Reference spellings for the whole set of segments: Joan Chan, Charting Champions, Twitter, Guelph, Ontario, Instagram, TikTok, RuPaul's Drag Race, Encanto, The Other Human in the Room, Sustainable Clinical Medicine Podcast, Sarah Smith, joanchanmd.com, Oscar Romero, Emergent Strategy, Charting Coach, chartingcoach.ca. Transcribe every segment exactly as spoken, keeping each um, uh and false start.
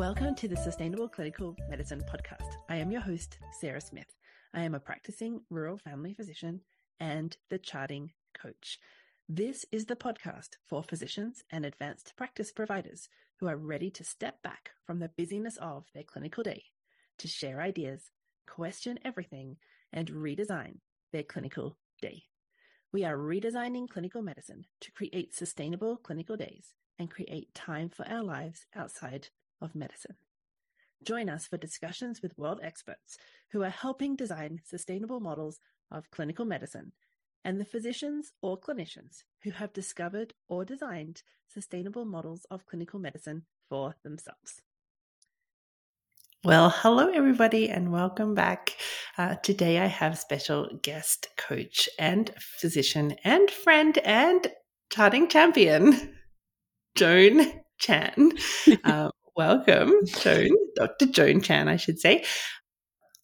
Welcome to the Sustainable Clinical Medicine Podcast. I am your host, Sarah Smith. I am a practicing rural family physician and the Charting Coach. This is the podcast for physicians and advanced practice providers who are ready to step back from the busyness of their clinical day to share ideas, question everything, and redesign their clinical day. We are redesigning clinical medicine to create sustainable clinical days and create time for our lives outside of medicine. Join us for discussions with world experts who are helping design sustainable models of clinical medicine and the physicians or clinicians who have discovered or designed sustainable models of clinical medicine for themselves. Well, hello everybody and welcome back. Uh, today I have special guest coach and physician and friend and charting champion, Joan Chan. Um, welcome, Joan, Doctor Joan Chan, I should say.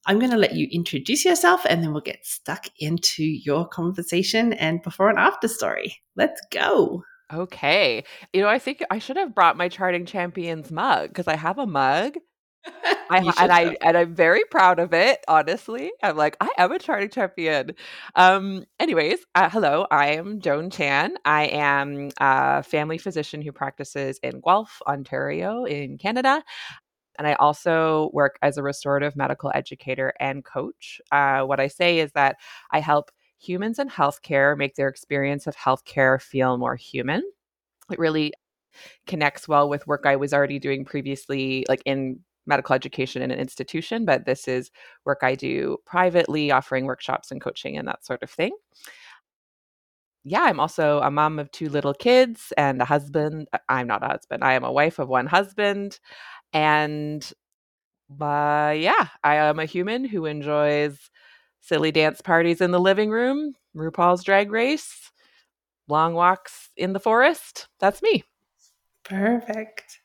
I'm going to let you introduce yourself and then we'll get stuck into your conversation and before and after story. Let's go. Okay. You know, I think I should have brought my Charting Champions mug because I have a mug. I, and I and I'm very proud of it. Honestly, I'm like I am a Charting Champion. Um. Anyways, uh, hello. I am Joan Chan. I am a family physician who practices in Guelph, Ontario, in Canada, and I also work as a restorative medical educator and coach. Uh, what I say is that I help humans in healthcare make their experience of healthcare feel more human. It really connects well with work I was already doing previously, like in medical education in an institution, but this is work I do privately, offering workshops and coaching and that sort of thing. Yeah, I'm also a mom of two little kids and a husband. I'm not a husband. I am a wife of one husband. And uh, yeah, I am a human who enjoys silly dance parties in the living room, RuPaul's Drag Race, long walks in the forest. That's me. Perfect.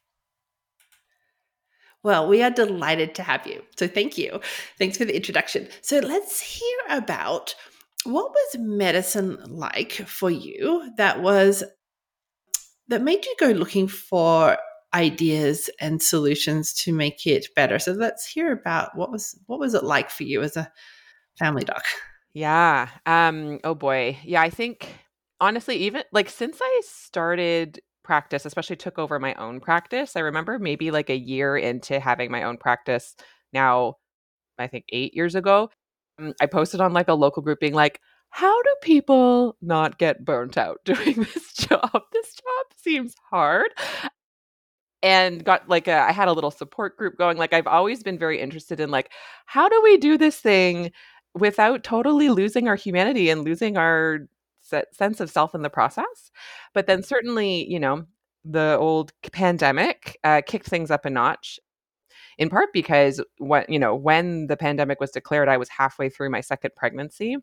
Well, we are delighted to have you. So thank you. Thanks for the introduction. So let's hear about what was medicine like for you that was that made you go looking for ideas and solutions to make it better. So let's hear about what was what was it like for you as a family doc? Yeah. Um, oh boy. Yeah, I think honestly, even like since I started practice, especially took over my own practice. I remember maybe like a year into having my own practice now, I think eight years ago, I posted on like a local group being like, how do people not get burnt out doing this job? This job seems hard. And got like a, I had a little support group going. Like I've always been very interested in like, how do we do this thing without totally losing our humanity and losing our sense of self in the process. But then certainly, you know, the old pandemic uh, kicked things up a notch, in part because what, you know, when the pandemic was declared, I was halfway through my second pregnancy.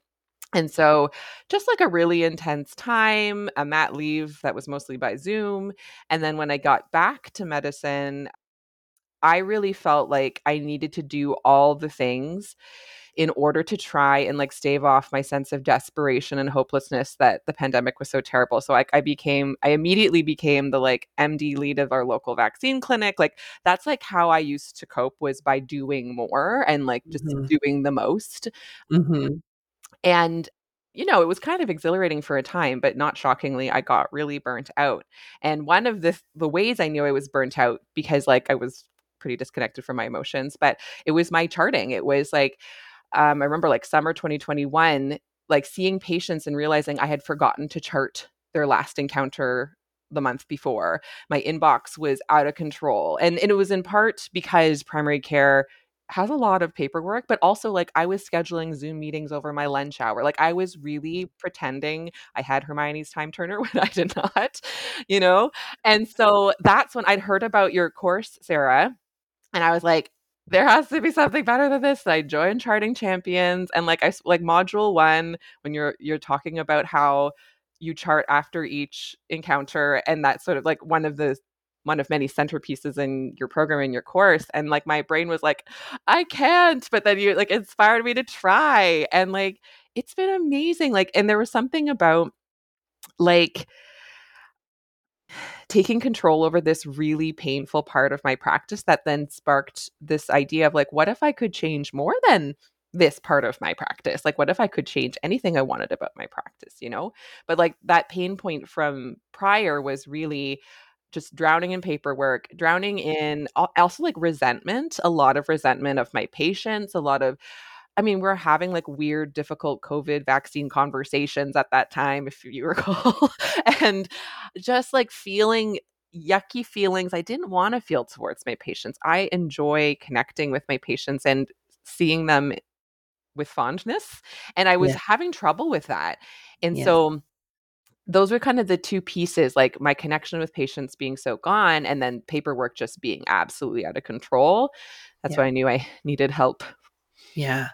And so just like a really intense time, a mat leave that was mostly by Zoom. And then when I got back to medicine, I really felt like I needed to do all the things in order to try and like stave off my sense of desperation and hopelessness that the pandemic was so terrible. So I, I became, I immediately became the like M D lead of our local vaccine clinic. Like that's like how I used to cope was by doing more and like just mm-hmm. doing the most. Mm-hmm. And, you know, it was kind of exhilarating for a time, but not shockingly, I got really burnt out. And one of the, the ways I knew I was burnt out because like I was pretty disconnected from my emotions, but it was my charting. It was like, Um, I remember like summer twenty twenty-one, like seeing patients and realizing I had forgotten to chart their last encounter the month before. My inbox was out of control. And, and it was in part because primary care has a lot of paperwork, but also like I was scheduling Zoom meetings over my lunch hour. Like I was really pretending I had Hermione's time turner when I did not, you know? And so that's when I'd heard about your course, Sarah. And I was like, there has to be something better than this. And I joined Charting Champions, and like I like module one when you're you're talking about how you chart after each encounter, and that's sort of like one of the one of many centerpieces in your program in your course. And like my brain was like, I can't. But then you like inspired me to try, and like it's been amazing. Like, and there was something about like taking control over this really painful part of my practice that then sparked this idea of like, what if I could change more than this part of my practice? Like, what if I could change anything I wanted about my practice, you know? But like that pain point from prior was really just drowning in paperwork, drowning in also like resentment, a lot of resentment of my patients, a lot of, I mean, we're having like weird, difficult COVID vaccine conversations at that time, if you recall, and just like feeling yucky feelings I didn't want to feel towards my patients. I enjoy connecting with my patients and seeing them with fondness. And I was yeah. having trouble with that. And yeah. so those were kind of the two pieces, like my connection with patients being so gone and then paperwork just being absolutely out of control. That's yeah. why I knew I needed help. Yeah.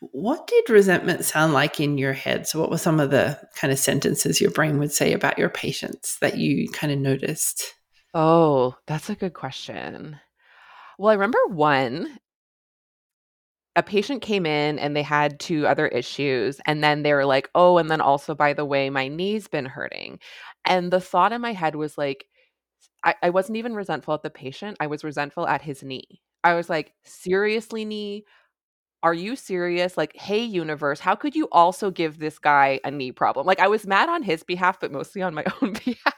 What did resentment sound like in your head? So what were some of the kind of sentences your brain would say about your patients that you kind of noticed? Oh, that's a good question. Well, I remember one, a patient came in and they had two other issues. And then they were like, oh, and then also, by the way, my knee's been hurting. And the thought in my head was like, I, I wasn't even resentful at the patient. I was resentful at his knee. I was like, seriously, knee? Are you serious? Like, hey, universe, how could you also give this guy a knee problem? Like, I was mad on his behalf, but mostly on my own behalf.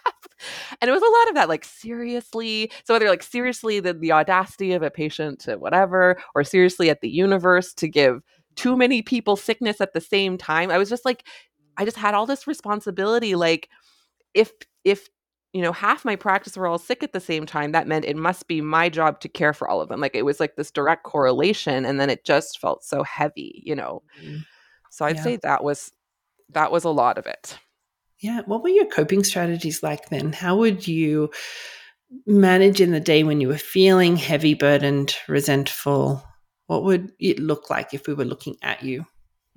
And it was a lot of that, like, seriously. So whether like seriously, the, the audacity of a patient to whatever, or seriously at the universe to give too many people sickness at the same time. I was just like, I just had all this responsibility. Like if, if, you know, half my practice were all sick at the same time, that meant it must be my job to care for all of them. Like it was like this direct correlation. And then it just felt so heavy, you know? Mm-hmm. So I'd yeah. say that was, that was a lot of it. Yeah. What were your coping strategies like then? How would you manage in the day when you were feeling heavy, burdened, resentful? What would it look like if we were looking at you?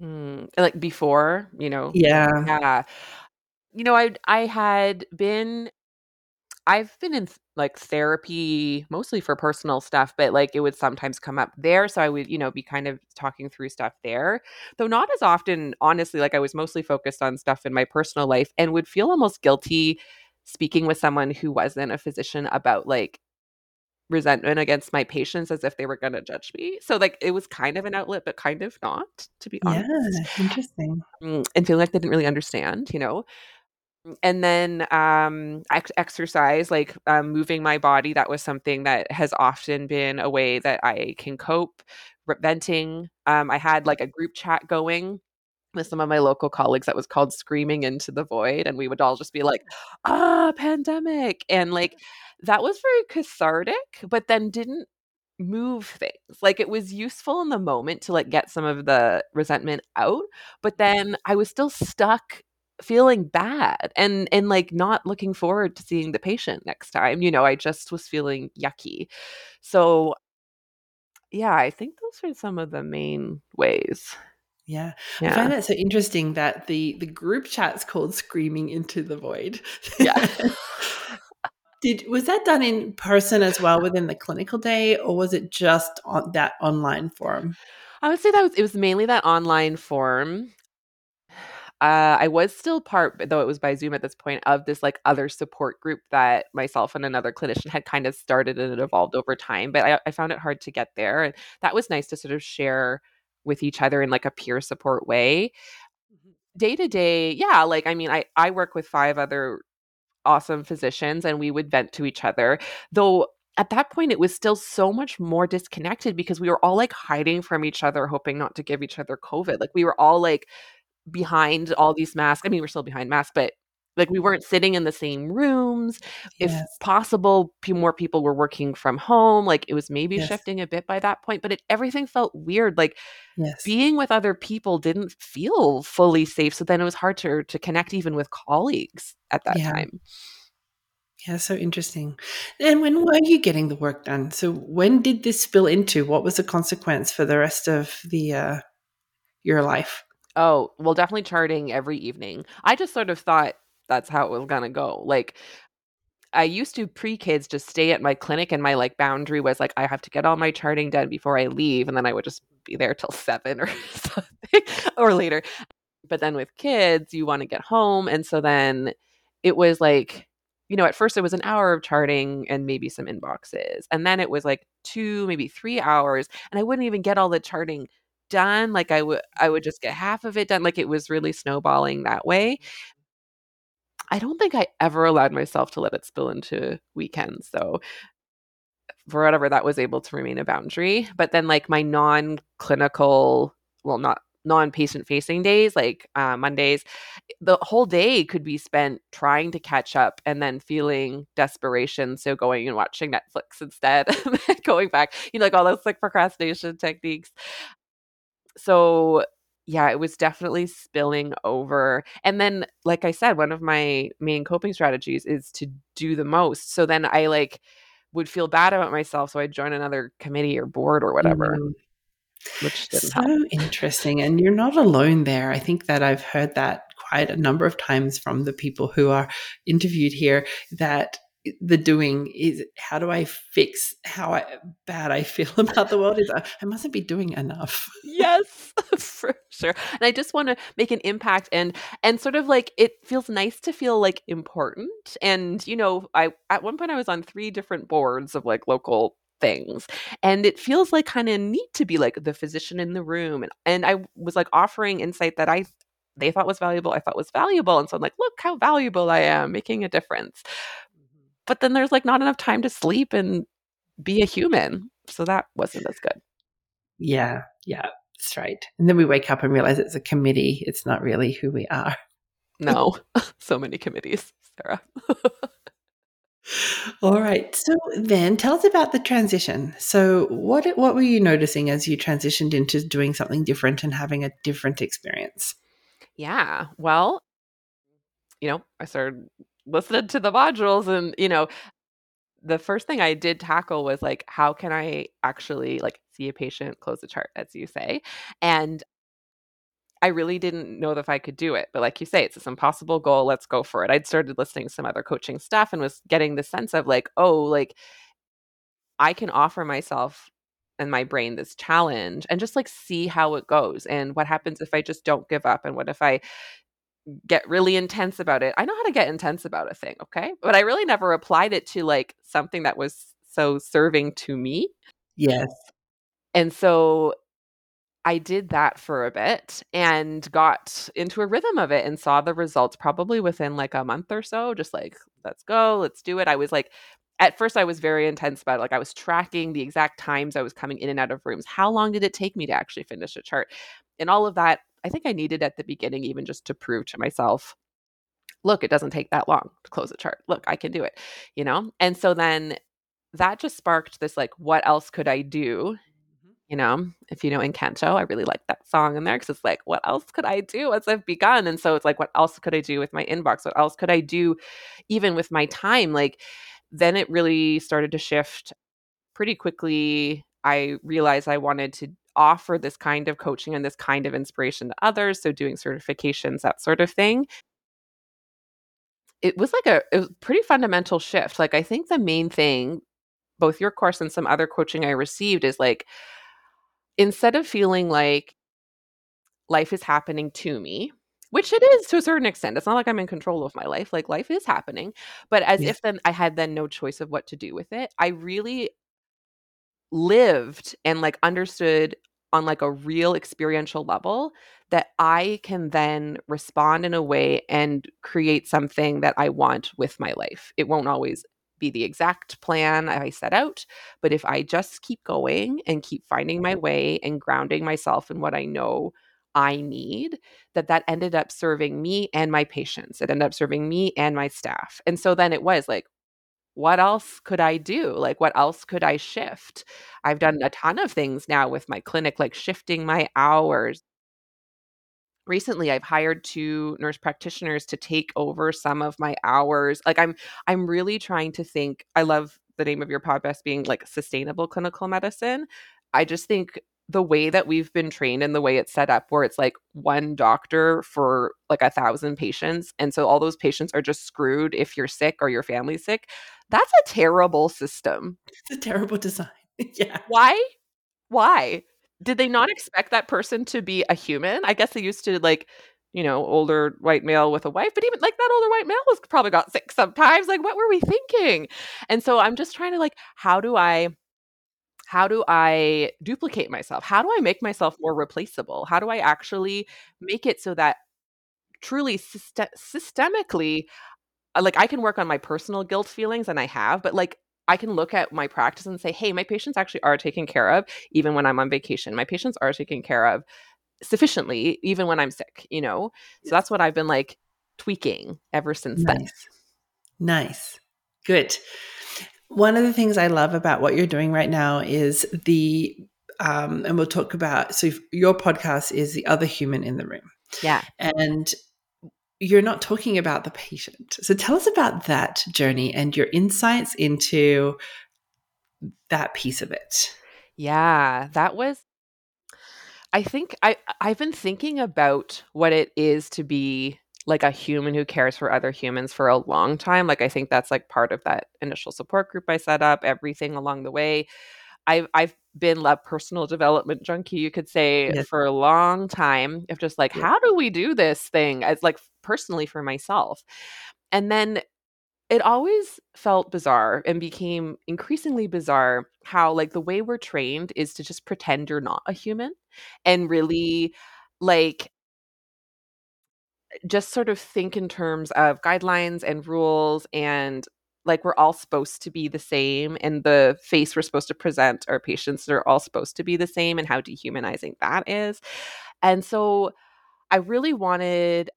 Mm, like before, you know? Yeah. Yeah. You know, I, I had been, I've been in like therapy mostly for personal stuff, but like it would sometimes come up there. So I would, you know, be kind of talking through stuff there, though not as often, honestly. Like I was mostly focused on stuff in my personal life and would feel almost guilty speaking with someone who wasn't a physician about like resentment against my patients as if they were going to judge me. So like it was kind of an outlet, but kind of not, to be honest. Yeah, interesting. And feeling like they didn't really understand, you know. And then um, ex- exercise, like um, moving my body, that was something that has often been a way that I can cope. Venting. Um, I had like a group chat going with some of my local colleagues that was called Screaming Into the Void. And we would all just be like, ah, pandemic. And like that was very cathartic, but then didn't move things. Like it was useful in the moment to like get some of the resentment out, but then I was still stuck feeling bad and and like not looking forward to seeing the patient next time. You know, I just was feeling yucky. So yeah, I think those are some of the main ways. Yeah. yeah. I find that so interesting that the the group chat's called Screaming Into the Void. Yeah. Did was that done in person as well within the clinical day, or was it just on that online forum? I would say that was it was mainly that online forum. Uh, I was still part, though it was by Zoom at this point, of this like other support group that myself and another clinician had kind of started, and it evolved over time. But I, I found it hard to get there. And that was nice to sort of share with each other in like a peer support way. Day to day, yeah, like I mean, I, I work with five other awesome physicians and we would vent to each other, though at that point, it was still so much more disconnected because we were all like hiding from each other, hoping not to give each other COVID. Like we were all like behind all these masks. I mean, we're still behind masks, but like we weren't sitting in the same rooms. Yes. If possible, p- more people were working from home. Like it was maybe yes. shifting a bit by that point, but it, everything felt weird. Like yes. being with other people didn't feel fully safe. So then it was hard to, to connect even with colleagues at that yeah. time. Yeah, so interesting. And when were you getting the work done? So when did this spill into? What was the consequence for the rest of the uh, your life? Oh, well, definitely charting every evening. I just sort of thought that's how it was going to go. Like I used to pre-kids just stay at my clinic, and my like boundary was like, I have to get all my charting done before I leave. And then I would just be there till seven or something or later. But then with kids, you want to get home. And so then it was like, you know, at first it was an hour of charting and maybe some inboxes. And then it was like two, maybe three hours. And I wouldn't even get all the charting done. Like I would, I would just get half of it done. Like it was really snowballing that way. I don't think I ever allowed myself to let it spill into weekends. So for whatever, that was able to remain a boundary. But then like my non-clinical, well, not non-patient facing days, like uh, Mondays, the whole day could be spent trying to catch up and then feeling desperation. So going and watching Netflix instead, and then going back, you know, like all those like procrastination techniques. So yeah, it was definitely spilling over. And then, like I said, one of my main coping strategies is to do the most. So then I like would feel bad about myself. So I'd join another committee or board or whatever. Mm. Which didn't so help. Interesting. And you're not alone there. I think that I've heard that quite a number of times from the people who are interviewed here, that the doing is, how do I fix how I, bad I feel about the world? Is I, I mustn't be doing enough. Yes, for sure. And I just want to make an impact, and and sort of like it feels nice to feel like important. And, you know, I at one point I was on three different boards of like local things. And it feels like kind of neat to be like the physician in the room. And, and I was like offering insight that I, they thought was valuable. I thought was valuable. And so I'm like, look how valuable I am, making a difference. But then there's like not enough time to sleep and be a human. So that wasn't as good. Yeah. Yeah. That's right. And then we wake up and realize it's a committee. It's not really who we are. No. So many committees, Sarah. All right. So then tell us about the transition. So what what were you noticing as you transitioned into doing something different and having a different experience? Yeah. Well, you know, I started listening to the modules, and, you know, the first thing I did tackle was like, how can I actually like see a patient, close the chart, as you say? And I really didn't know if I could do it. But like you say, it's this impossible goal. Let's go for it. I'd started listening to some other coaching stuff and was getting the sense of like, oh, like I can offer myself and my brain this challenge and just like see how it goes. And what happens if I just don't give up? And what if I get really intense about it? I know how to get intense about a thing, okay? But I really never applied it to like something that was so serving to me. Yes. And so I did that for a bit and got into a rhythm of it and saw the results probably within like a month or so, just like, let's go, let's do it. I was like, at first I was very intense about it. Like I was tracking the exact times I was coming in and out of rooms. How long did it take me to actually finish a chart? And all of that, I think I needed at the beginning, even just to prove to myself, look, it doesn't take that long to close a chart. Look, I can do it, you know? And so then that just sparked this, like, what else could I do? You know, if you know Encanto, I really like that song in there because it's like, what else could I do once I've begun? And so it's like, what else could I do with my inbox? What else could I do even with my time? Like, then it really started to shift pretty quickly. I realized I wanted to offer this kind of coaching and this kind of inspiration to others. So doing certifications, that sort of thing. It was like a, it was a pretty fundamental shift. Like, I think the main thing, both your course and some other coaching I received, is like, instead of feeling like life is happening to me, which it is to a certain extent, it's not like I'm in control of my life, like life is happening, but as yeah. if then I had then no choice of what to do with it, I really lived and like understood on like a real experiential level that I can then respond in a way and create something that I want with my life. It won't always be the exact plan I set out. But if I just keep going and keep finding my way and grounding myself in what I know I need, that that ended up serving me and my patients. It ended up serving me and my staff. And so then it was like, what else could I do? Like, what else could I shift? I've done a ton of things now with my clinic, like shifting my hours. Recently, I've hired two nurse practitioners to take over some of my hours. Like I'm I'm really trying to think, I love the name of your podcast being like Sustainable Clinical Medicine. I just think the way that we've been trained and the way it's set up, where it's like one doctor for like a thousand patients. And so all those patients are just screwed if you're sick or your family's sick. That's a terrible system. It's a terrible design. Yeah. Why? Why? Did they not expect that person to be a human? I guess they used to like you know, older white male with a wife, but even like that older white male was probably got sick sometimes. Like, what were we thinking? And so I'm just trying to like, how do I, how do I duplicate myself? How do I make myself more replaceable? How do I actually make it so that truly syst- systemically, like I can work on my personal guilt feelings, and I have, but like, I can look at my practice and say, hey, my patients actually are taken care of even when I'm on vacation. My patients are taken care of sufficiently even when I'm sick, you know? So that's what I've been like tweaking ever since nice. then. Nice. Good. One of the things I love about what you're doing right now is the, um, and we'll talk about, so your podcast is The Other Human in the Room. Yeah. And you're not talking about the patient. So tell us about that journey and your insights into that piece of it. Yeah, that was, I think I, I've been thinking about what it is to be like a human who cares for other humans for a long time. Like, I think that's like part of that initial support group I set up, everything along the way. I've, I've been a personal development junkie, you could say, yes. for a long time of just like, yes. how do we do this thing as like personally for myself? And then it always felt bizarre and became increasingly bizarre how like the way we're trained is to just pretend you're not a human and really like just sort of think in terms of guidelines and rules, and like we're all supposed to be the same, and the face we're supposed to present our patients are all supposed to be the same, and how dehumanizing that is. And so I really wanted,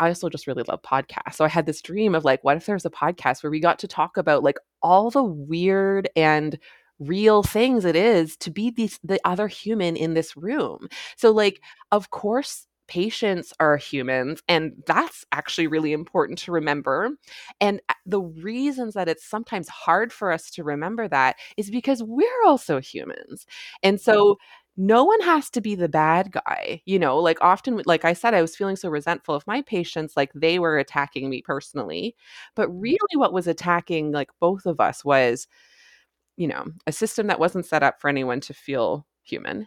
I also just really love podcasts. So I had this dream of like, what if there's a podcast where we got to talk about like all the weird and real things it is to be these, the other human in this room. So like, of course, patients are humans, and that's actually really important to remember. And the reasons that it's sometimes hard for us to remember that is because we're also humans. And so no one has to be the bad guy, you know, like often, like I said, I was feeling so resentful of my patients, like they were attacking me personally, but really what was attacking like both of us was, you know, a system that wasn't set up for anyone to feel human,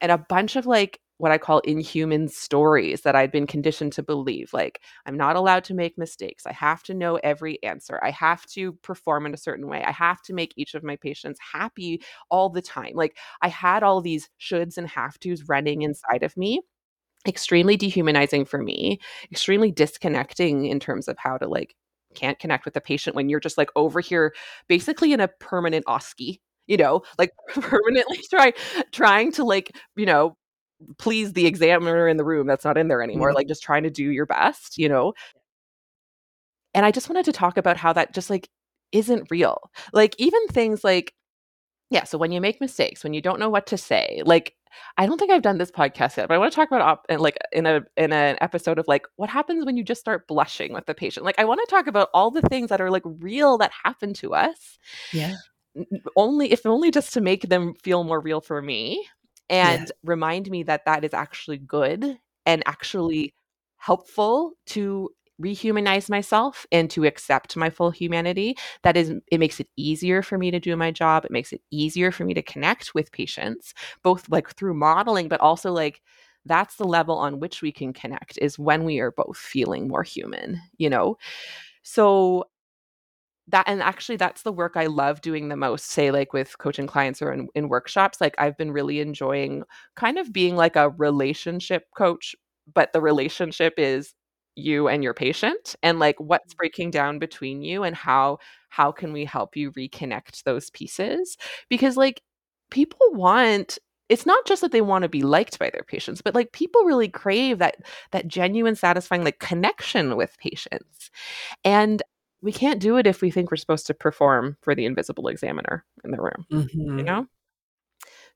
and a bunch of like what I call inhuman stories that I'd been conditioned to believe. Like, I'm not allowed to make mistakes. I have to know every answer. I have to perform in a certain way. I have to make each of my patients happy all the time. Like, I had all these shoulds and have tos running inside of me. Extremely dehumanizing for me, extremely disconnecting in terms of how to like, can't connect with the patient when you're just like over here, basically in a permanent oski, you know, like permanently try, trying to like, you know, please the examiner in the room that's not in there anymore, like just trying to do your best, you know? And I just wanted to talk about how that just like isn't real. Like even things like, yeah, so when you make mistakes, when you don't know what to say, like, I don't think I've done this podcast yet, but I want to talk about op- and like in a in an episode of like what happens when you just start blushing with the patient. Like I want to talk about all the things that are like real that happen to us. Yeah. Only if only just to make them feel more real for me. And yeah. remind me that that is actually good and actually helpful to rehumanize myself and to accept my full humanity. That is, it makes it easier for me to do my job. It makes it easier for me to connect with patients, both like through modeling, but also like that's the level on which we can connect is when we are both feeling more human, you know? So that, and actually that's the work I love doing the most, say like with coaching clients or in, in workshops. Like I've been really enjoying kind of being like a relationship coach, but the relationship is you and your patient and like what's breaking down between you and how, how can we help you reconnect those pieces? Because like people want, it's not just that they want to be liked by their patients, but like people really crave that, that genuine, satisfying like connection with patients. And we can't do it if we think we're supposed to perform for the invisible examiner in the room, mm-hmm. you know?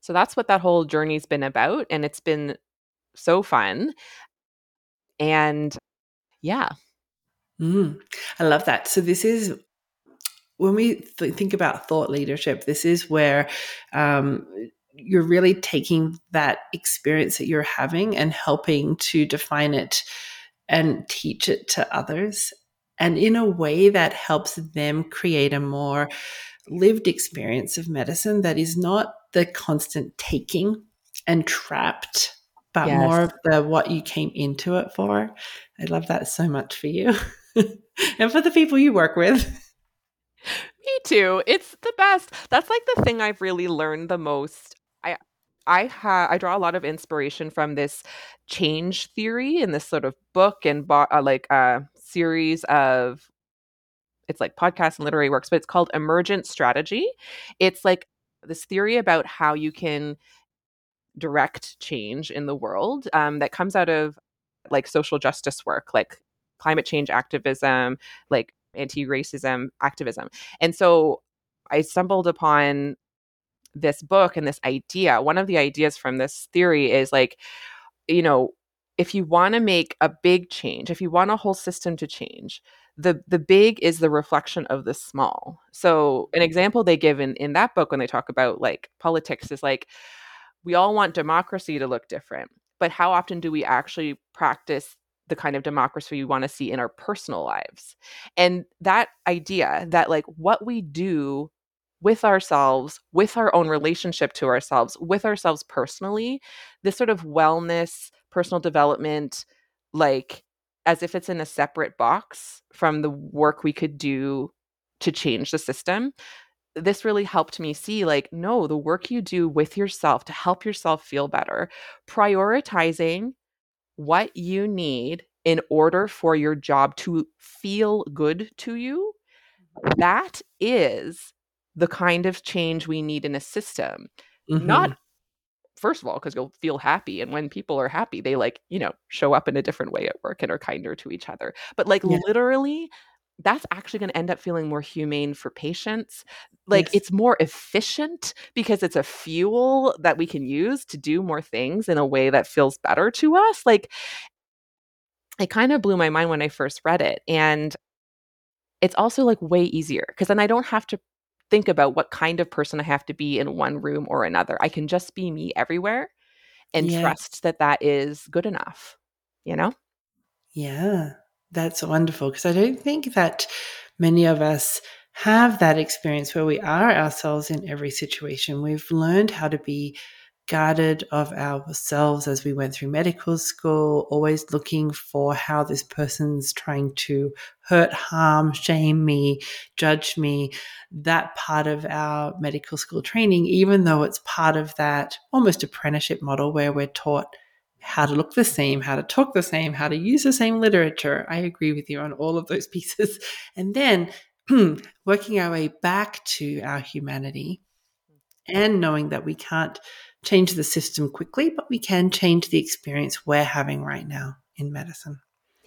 So that's what that whole journey's been about. And it's been so fun. And yeah. Mm, I love that. So this is, when we th- think about thought leadership, this is where um, you're really taking that experience that you're having and helping to define it and teach it to others. And in a way that helps them create a more lived experience of medicine that is not the constant taking and trapped but yes. more of the what you came into it for. I love that so much for you and for the people you work with. Me too. It's the best. That's like the thing I've really learned the most. I I ha- I draw a lot of inspiration from this change theory in this sort of book and bo- uh, like a uh, series of, it's like podcasts and literary works, but it's called Emergent Strategy. It's like this theory about how you can direct change in the world um, that comes out of like social justice work, like climate change activism, like anti-racism activism. And so I stumbled upon this book and this idea. One of the ideas from this theory is like, you know, if you want to make a big change, if you want a whole system to change, the the big is the reflection of the small. So an example they give in, in that book when they talk about like politics is like, we all want democracy to look different, but how often do we actually practice the kind of democracy we want to see in our personal lives? And that idea that like what we do with ourselves, with our own relationship to ourselves, with ourselves personally, this sort of wellness, personal development, like as if it's in a separate box from the work we could do to change the system. This really helped me see like, no, the work you do with yourself to help yourself feel better, prioritizing what you need in order for your job to feel good to you, that is the kind of change we need in a system. Mm-hmm. Not, first of all, because you'll feel happy. And when people are happy, they like, you know, show up in a different way at work and are kinder to each other. But like yeah. literally, that's actually going to end up feeling more humane for patients. Like yes. it's more efficient because it's a fuel that we can use to do more things in a way that feels better to us. Like it kind of blew my mind when I first read it. And it's also like way easier because then I don't have to think about what kind of person I have to be in one room or another. I can just be me everywhere and yes. trust that that is good enough, you know? Yeah. That's wonderful, because I don't think that many of us have that experience where we are ourselves in every situation. We've learned how to be guarded of ourselves as we went through medical school, always looking for how this person's trying to hurt, harm, shame me, judge me. That part of our medical school training, even though it's part of that almost apprenticeship model where we're taught how to look the same, how to talk the same, how to use the same literature. I agree with you on all of those pieces. And then working our way back to our humanity and knowing that we can't change the system quickly, but we can change the experience we're having right now in medicine.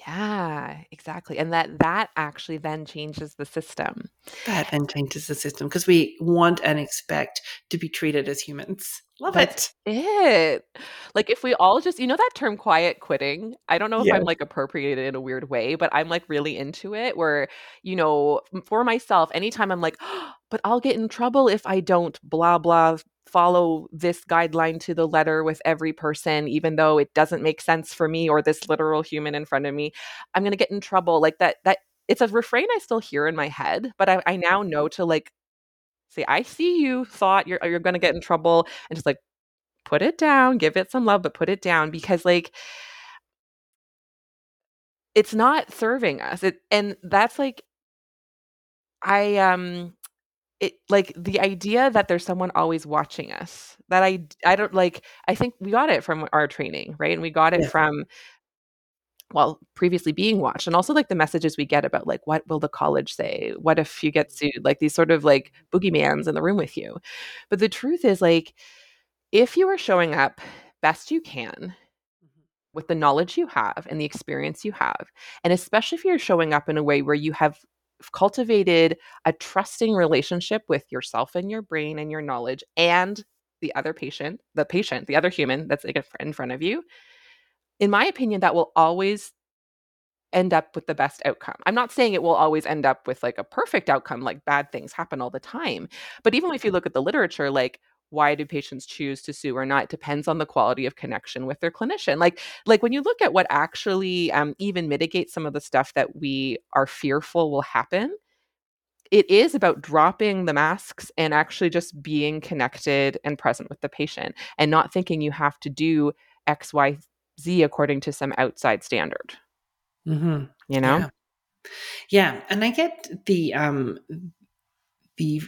Yeah, exactly. And that that actually then changes the system. That then changes the system because we want and expect to be treated as humans. Love That's it. it. Like if we all just, you know, that term quiet quitting, I don't know if yes. I'm like appropriated in a weird way, but I'm like really into it where, you know, for myself, anytime I'm like, oh, but I'll get in trouble if I don't blah, blah, follow this guideline to the letter with every person, even though it doesn't make sense for me or this literal human in front of me, I'm going to get in trouble. Like that, that it's a refrain I still hear in my head, but I, I now know to like, say, I see you thought you're you're going to get in trouble and just like put it down, give it some love, but put it down because like it's not serving us. It, and that's like, I, um, it like the idea that there's someone always watching us that I, I don't like, I think we got it from our training, right? And we got it yeah. from, well, previously being watched and also like the messages we get about like, what will the college say? What if you get sued? Like these sort of like boogeymans in the room with you. But the truth is like, if you are showing up best you can with the knowledge you have and the experience you have, and especially if you're showing up in a way where you have cultivated a trusting relationship with yourself and your brain and your knowledge and the other patient, the patient, the other human that's like in front of you, in my opinion, that will always end up with the best outcome. I'm not saying it will always end up with like a perfect outcome, like bad things happen all the time. But even if you look at the literature, like why do patients choose to sue or not? It depends on the quality of connection with their clinician. Like, like when you look at what actually um, even mitigates some of the stuff that we are fearful will happen, it is about dropping the masks and actually just being connected and present with the patient and not thinking you have to do X, Y, Z according to some outside standard. Mm-hmm. You know? Yeah. Yeah. And I get the, um, the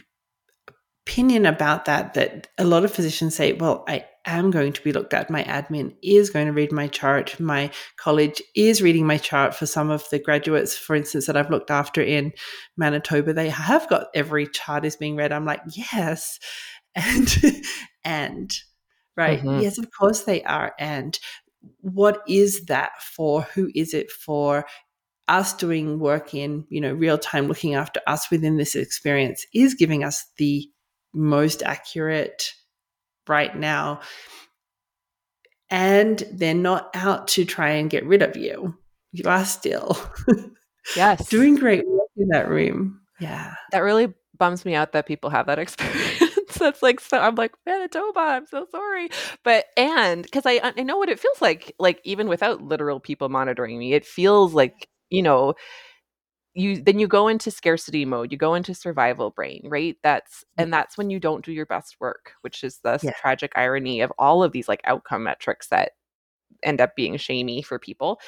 opinion about that, that a lot of physicians say, well, I am going to be looked at. My admin is going to read my chart. My college is reading my chart. For some of the graduates, for instance, that I've looked after in Manitoba, they have got every chart is being read. I'm like, yes. And, and right. Mm-hmm. Yes, of course they are. And what is that for? Who is it for? Us doing work in, you know, real time, looking after us within this experience is giving us the most accurate right now. And they're not out to try and get rid of you. You are still yes, doing great work in that room. Yeah. That really bums me out that people have that experience. That's like, so I'm like, Manitoba, I'm so sorry. But, and because I, I know what it feels like, like even without literal people monitoring me, it feels like, you know, you, then you go into scarcity mode, you go into survival brain, right? That's, and that's when you don't do your best work, which is the yeah. tragic irony of all of these like outcome metrics that end up being shamey for people.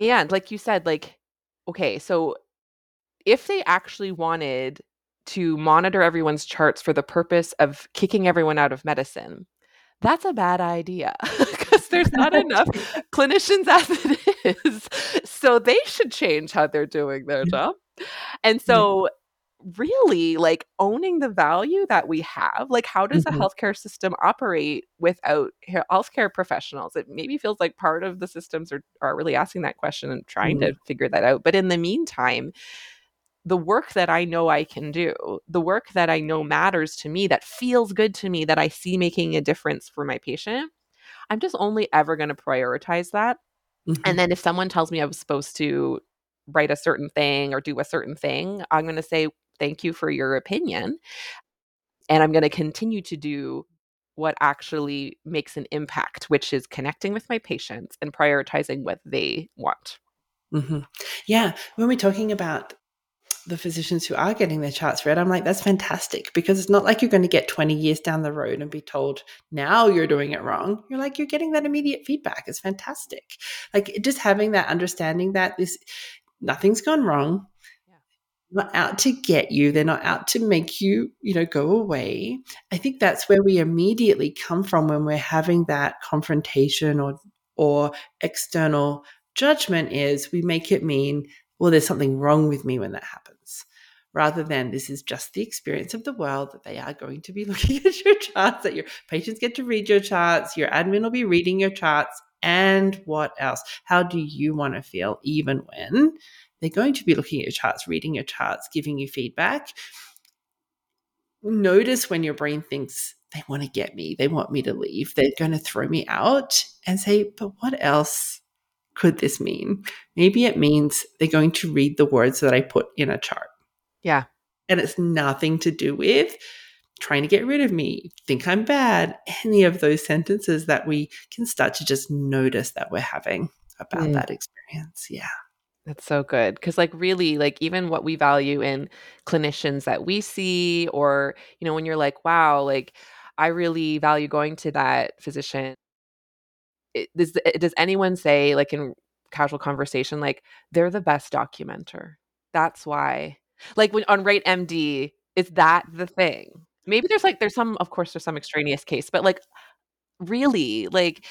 And like you said, like, okay, so if they actually wanted to monitor everyone's charts for the purpose of kicking everyone out of medicine, that's a bad idea because there's not enough clinicians as it is. So they should change how they're doing their job. And so really like owning the value that we have, like how does mm-hmm. a healthcare system operate without healthcare professionals? It maybe feels like part of the systems are, are really asking that question and trying mm-hmm. to figure that out. But in the meantime, the work that I know I can do, the work that I know matters to me, that feels good to me, that I see making a difference for my patient, I'm just only ever going to prioritize that. Mm-hmm. And then if someone tells me I was supposed to write a certain thing or do a certain thing, I'm going to say, thank you for your opinion. And I'm going to continue to do what actually makes an impact, which is connecting with my patients and prioritizing what they want. Mm-hmm. Yeah. When we're talking about the physicians who are getting their charts read, I'm like, that's fantastic, because it's not like you're going to get twenty years down the road and be told, now you're doing it wrong. You're like, you're getting that immediate feedback. It's fantastic. Like just having that understanding that this, nothing's gone wrong. Yeah. They're not out to get you. They're not out to make you, you know, go away. I think that's where we immediately come from when we're having that confrontation or, or external judgment is we make it mean, well, there's something wrong with me when that happens, rather than this is just the experience of the world that they are going to be looking at your charts, that your patients get to read your charts, your admin will be reading your charts, and what else? How do you want to feel even when they're going to be looking at your charts, reading your charts, giving you feedback? Notice when your brain thinks they want to get me, they want me to leave, they're going to throw me out, and say, but what else could this mean? Maybe it means they're going to read the words that I put in a chart. Yeah. And it's nothing to do with trying to get rid of me, think I'm bad, any of those sentences that we can start to just notice that we're having about mm. that experience. Yeah. That's so good. Because like really, like even what we value in clinicians that we see, or, you know, when you're like, wow, like I really value going to that physician. It, does, does anyone say, like in casual conversation, like they're the best documenter? That's why, like when on Rate M D, is that the thing? Maybe there's like there's some, of course, there's some extraneous case, but like really, like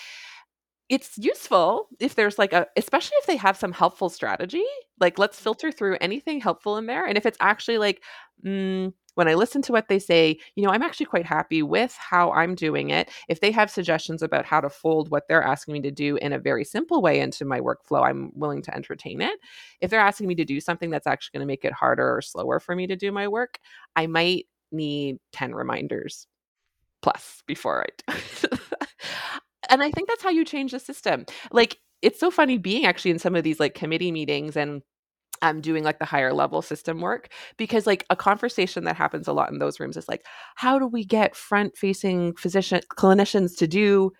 it's useful if there's like a, especially if they have some helpful strategy. Like let's filter through anything helpful in there, and if it's actually like, mm, when I listen to what they say, you know, I'm actually quite happy with how I'm doing it. If they have suggestions about how to fold what they're asking me to do in a very simple way into my workflow, I'm willing to entertain it. If they're asking me to do something that's actually going to make it harder or slower for me to do my work, I might need ten reminders plus before I do that. And I think that's how you change the system. Like, it's so funny being actually in some of these like committee meetings and I'm doing like the higher level system work, because like a conversation that happens a lot in those rooms is like, how do we get front facing physician clinicians to do,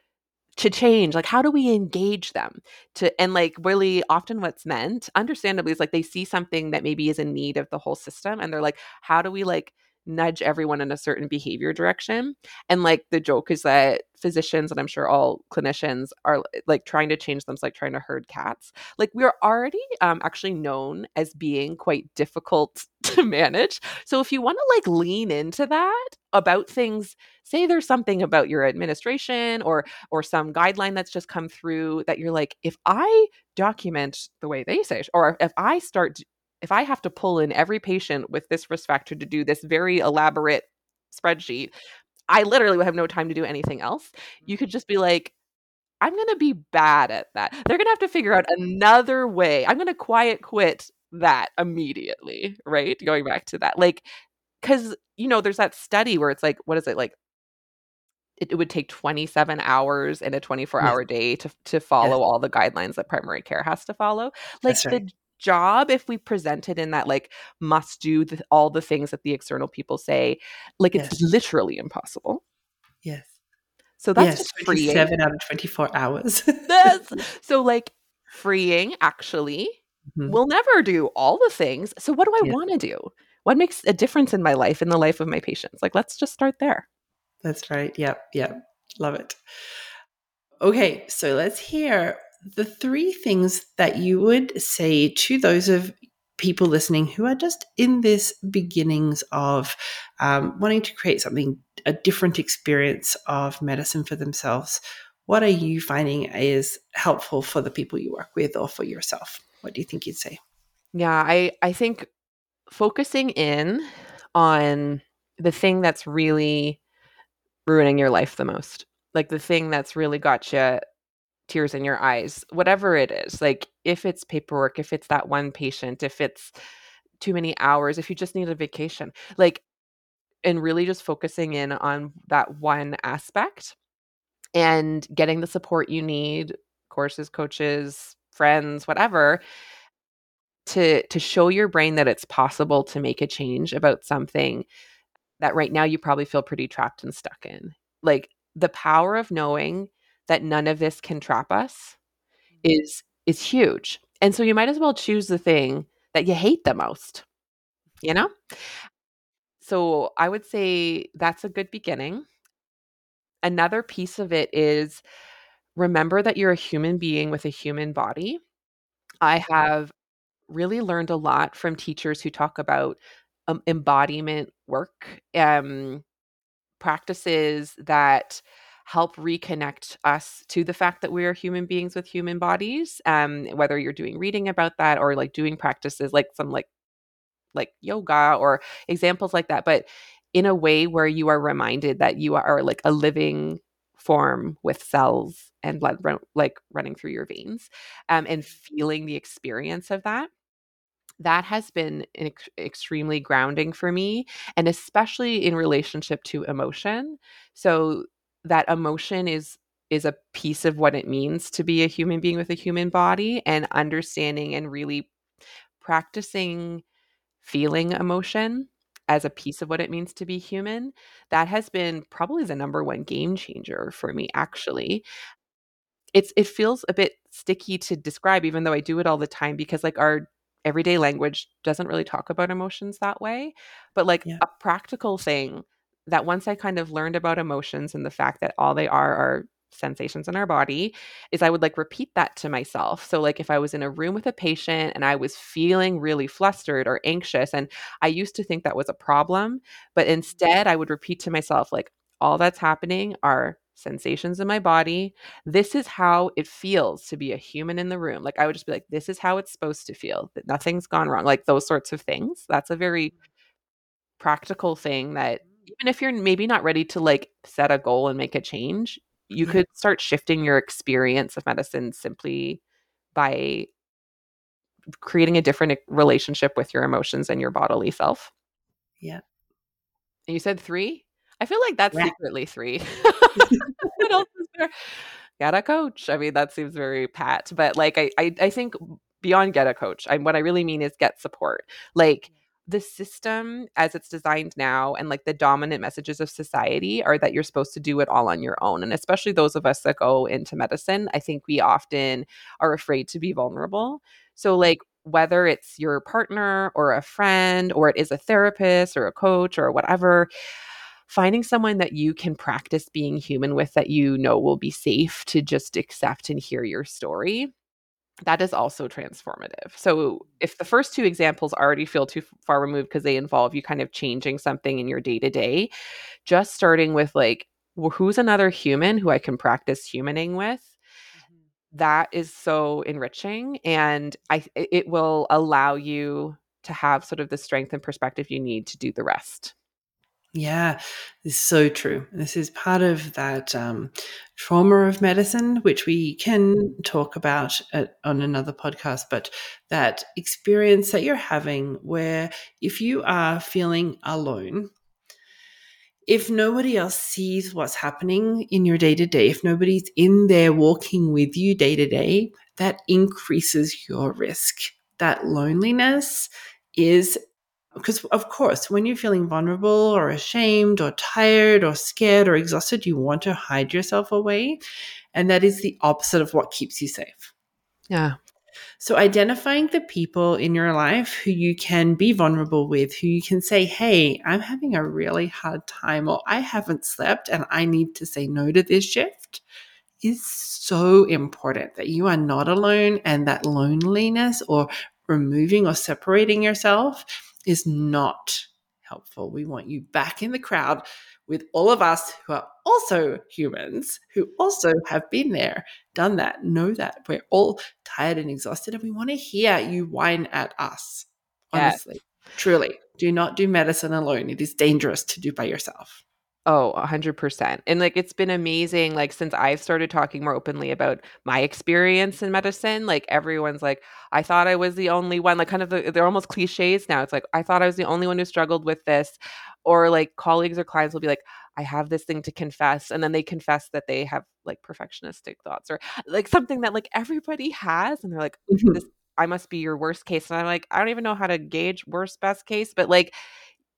to change? Like, how do we engage them to, and like really often what's meant, understandably, is like they see something that maybe is in need of the whole system. And they're like, how do we like nudge everyone in a certain behavior direction. And like the joke is that physicians, and I'm sure all clinicians, are like trying to change them, like trying to herd cats. Like we're already um, actually known as being quite difficult to manage. So if you want to like lean into that about things, say there's something about your administration or or some guideline that's just come through that you're like, if I document the way they say, or if I start If I have to pull in every patient with this risk factor to do this very elaborate spreadsheet, I literally would have no time to do anything else. You could just be like, I'm going to be bad at that. They're going to have to figure out another way. I'm going to quiet quit that immediately, right? Going back to that. Like, because, you know, there's that study where it's like, what is it like? It would take twenty-seven hours in a twenty-four hour yes. day to, to follow yes. all the guidelines that primary care has to follow. Like That's the right. job, if we presented in that like must do the, all the things that the external people say, like yes. it's literally impossible. Yes. So that's yes, just freeing. seven out of twenty-four hours. So like freeing actually, mm-hmm. we'll never do all the things. So what do I yes. want to do? What makes a difference in my life, in the life of my patients? Like, let's just start there. That's right. Yep. Yep. Love it. Okay. So let's hear the three things that you would say to those of people listening who are just in this beginnings of um, wanting to create something, a different experience of medicine for themselves. What are you finding is helpful for the people you work with or for yourself? What do you think you'd say? Yeah, I, I think focusing in on the thing that's really ruining your life the most, like the thing that's really got you tears in your eyes, whatever it is, like if it's paperwork, if it's that one patient, if it's too many hours, if you just need a vacation, like, and really just focusing in on that one aspect and getting the support you need, courses, coaches, friends, whatever, to, to show your brain that it's possible to make a change about something that right now you probably feel pretty trapped and stuck in. Like the power of knowing that none of this can trap us is is huge. And so you might as well choose the thing that you hate the most, you know? So I would say that's a good beginning. Another piece of it is remember that you're a human being with a human body. I have really learned a lot from teachers who talk about um, embodiment work, um, practices that help reconnect us to the fact that we are human beings with human bodies, um, whether you're doing reading about that or like doing practices like some like like yoga or examples like that, but in a way where you are reminded that you are like a living form with cells and blood run, like running through your veins, um, and feeling the experience of that. That has been an ex- extremely grounding for me, and especially in relationship to emotion. So that emotion is is a piece of what it means to be a human being with a human body, and understanding and really practicing feeling emotion as a piece of what it means to be human. That has been probably the number one game changer for me, actually. It's it feels a bit sticky to describe, even though I do it all the time, because like our everyday language doesn't really talk about emotions that way. But like yeah. a practical thing that once I kind of learned about emotions and the fact that all they are are sensations in our body, is I would like repeat that to myself. So like if I was in a room with a patient and I was feeling really flustered or anxious, and I used to think that was a problem, but instead I would repeat to myself, like, all that's happening are sensations in my body. This is how it feels to be a human in the room. Like I would just be like, this is how it's supposed to feel, that nothing's gone wrong, like those sorts of things. That's a very practical thing that, even if you're maybe not ready to like set a goal and make a change, you could start shifting your experience of medicine simply by creating a different relationship with your emotions and your bodily self. Yeah. And you said three? I feel like that's yeah. secretly three. What else is there? Get a coach. I mean, that seems very pat, but like I, I, I think beyond get a coach, I, what I really mean is get support. Like, the system as it's designed now and like the dominant messages of society are that you're supposed to do it all on your own. And especially those of us that go into medicine, I think we often are afraid to be vulnerable. So like whether it's your partner or a friend, or it is a therapist or a coach or whatever, finding someone that you can practice being human with, that you know will be safe to just accept and hear your story, that is also transformative. So if the first two examples already feel too far removed because they involve you kind of changing something in your day-to-day, just starting with like, well, who's another human who I can practice humaning with? That is so enriching, and I it will allow you to have sort of the strength and perspective you need to do the rest. Yeah, it's so true. This is part of that um, trauma of medicine, which we can talk about at, on another podcast, but that experience that you're having where if you are feeling alone, if nobody else sees what's happening in your day-to-day, if nobody's in there walking with you day-to-day, that increases your risk. That loneliness is, because of course, when you're feeling vulnerable or ashamed or tired or scared or exhausted, you want to hide yourself away. And that is the opposite of what keeps you safe. Yeah. So identifying the people in your life who you can be vulnerable with, who you can say, hey, I'm having a really hard time, or I haven't slept and I need to say no to this shift, is so important, that you are not alone, and that loneliness or removing or separating yourself is not helpful. We want you back in the crowd with all of us who are also humans, who also have been there, done that, know that we're all tired and exhausted, and we want to hear you whine at us. Honestly, yeah. Truly, do not do medicine alone. It is dangerous to do by yourself. Oh, one hundred percent. And like, it's been amazing. Like, since I've started talking more openly about my experience in medicine, like everyone's like, I thought I was the only one, like kind of the, they're almost cliches now. It's like, I thought I was the only one who struggled with this. Or like colleagues or clients will be like, I have this thing to confess. And then they confess that they have like perfectionistic thoughts or like something that like everybody has. And they're like, mm-hmm. this, I must be your worst case. And I'm like, I don't even know how to gauge worst, best case, but like,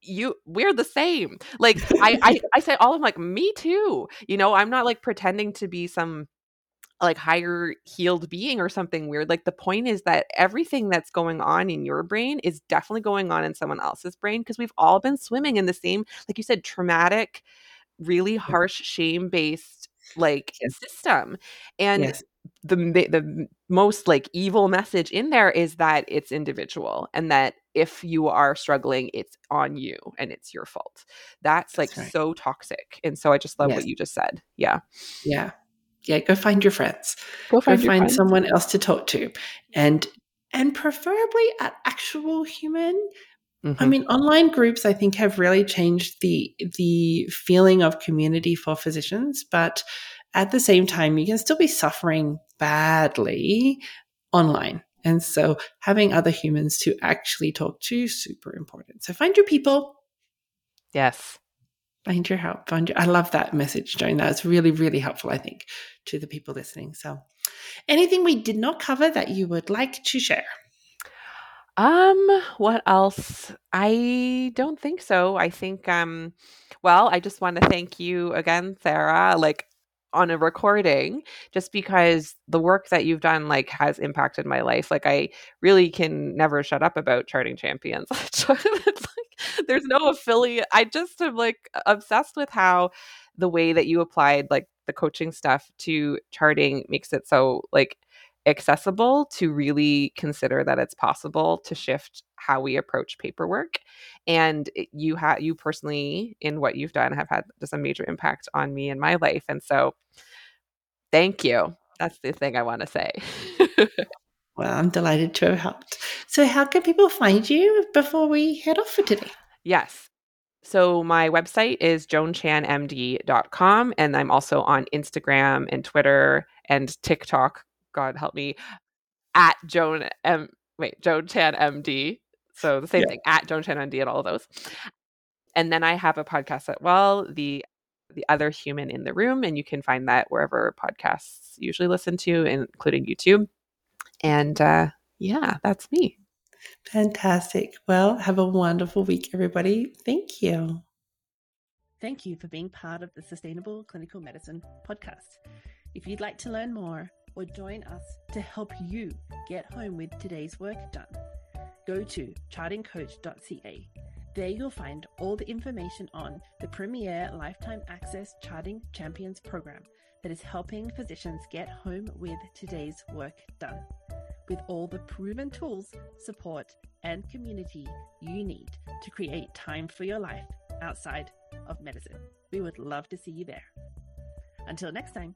you we're the same. Like I, I I say all of like, me too. You know, I'm not like pretending to be some like higher healed being or something weird. Like the point is that everything that's going on in your brain is definitely going on in someone else's brain, because we've all been swimming in the same, like you said, traumatic, really harsh, shame-based like yes. system. And yes. the the most like evil message in there is that it's individual, and that if you are struggling, it's on you and it's your fault. That's like That's right. So toxic. And so I just love yes. what you just said. Yeah. Yeah. Yeah. Go find your friends. Go find, go your find friends. Someone else to talk to, and, and preferably an actual human. Mm-hmm. I mean, online groups, I think, have really changed the, the feeling of community for physicians, but at the same time, you can still be suffering badly online. And so having other humans to actually talk to is super important. So find your people. Yes. Find your help. Find your, I love that message, Joan. That's really, really helpful, I think, to the people listening. So anything we did not cover that you would like to share? Um, what else? I don't think so. I think, um, well, I just want to thank you again, Sarah. Like, on a recording, just because the work that you've done like has impacted my life. Like I really can never shut up about Charting Champions. It's like, there's no affiliate. I just am like obsessed with how the way that you applied like the coaching stuff to charting makes it so like accessible to really consider that it's possible to shift how we approach paperwork. And you have, you personally in what you've done have had just a major impact on me and my life. And so thank you. That's the thing I want to say. Well, I'm delighted to have helped. So how can people find you before we head off for today? Yes. So my website is joan chan m d dot com. And I'm also on Instagram and Twitter and TikTok. God help me, at Joan M. Wait, Joan Chan M D. So the same yeah. thing, at Joan Chan M D, and all of those. And then I have a podcast as well, the the Other Human in the Room, and you can find that wherever podcasts usually listen to, including YouTube. And uh, yeah, that's me. Fantastic. Well, have a wonderful week, everybody. Thank you. Thank you for being part of the Sustainable Clinical Medicine Podcast. If you'd like to learn more, or join us to help you get home with today's work done. Go to charting coach dot c a. There you'll find all the information on the premier Lifetime Access Charting Champions program that is helping physicians get home with today's work done, with all the proven tools, support, and community you need to create time for your life outside of medicine. We would love to see you there. Until next time,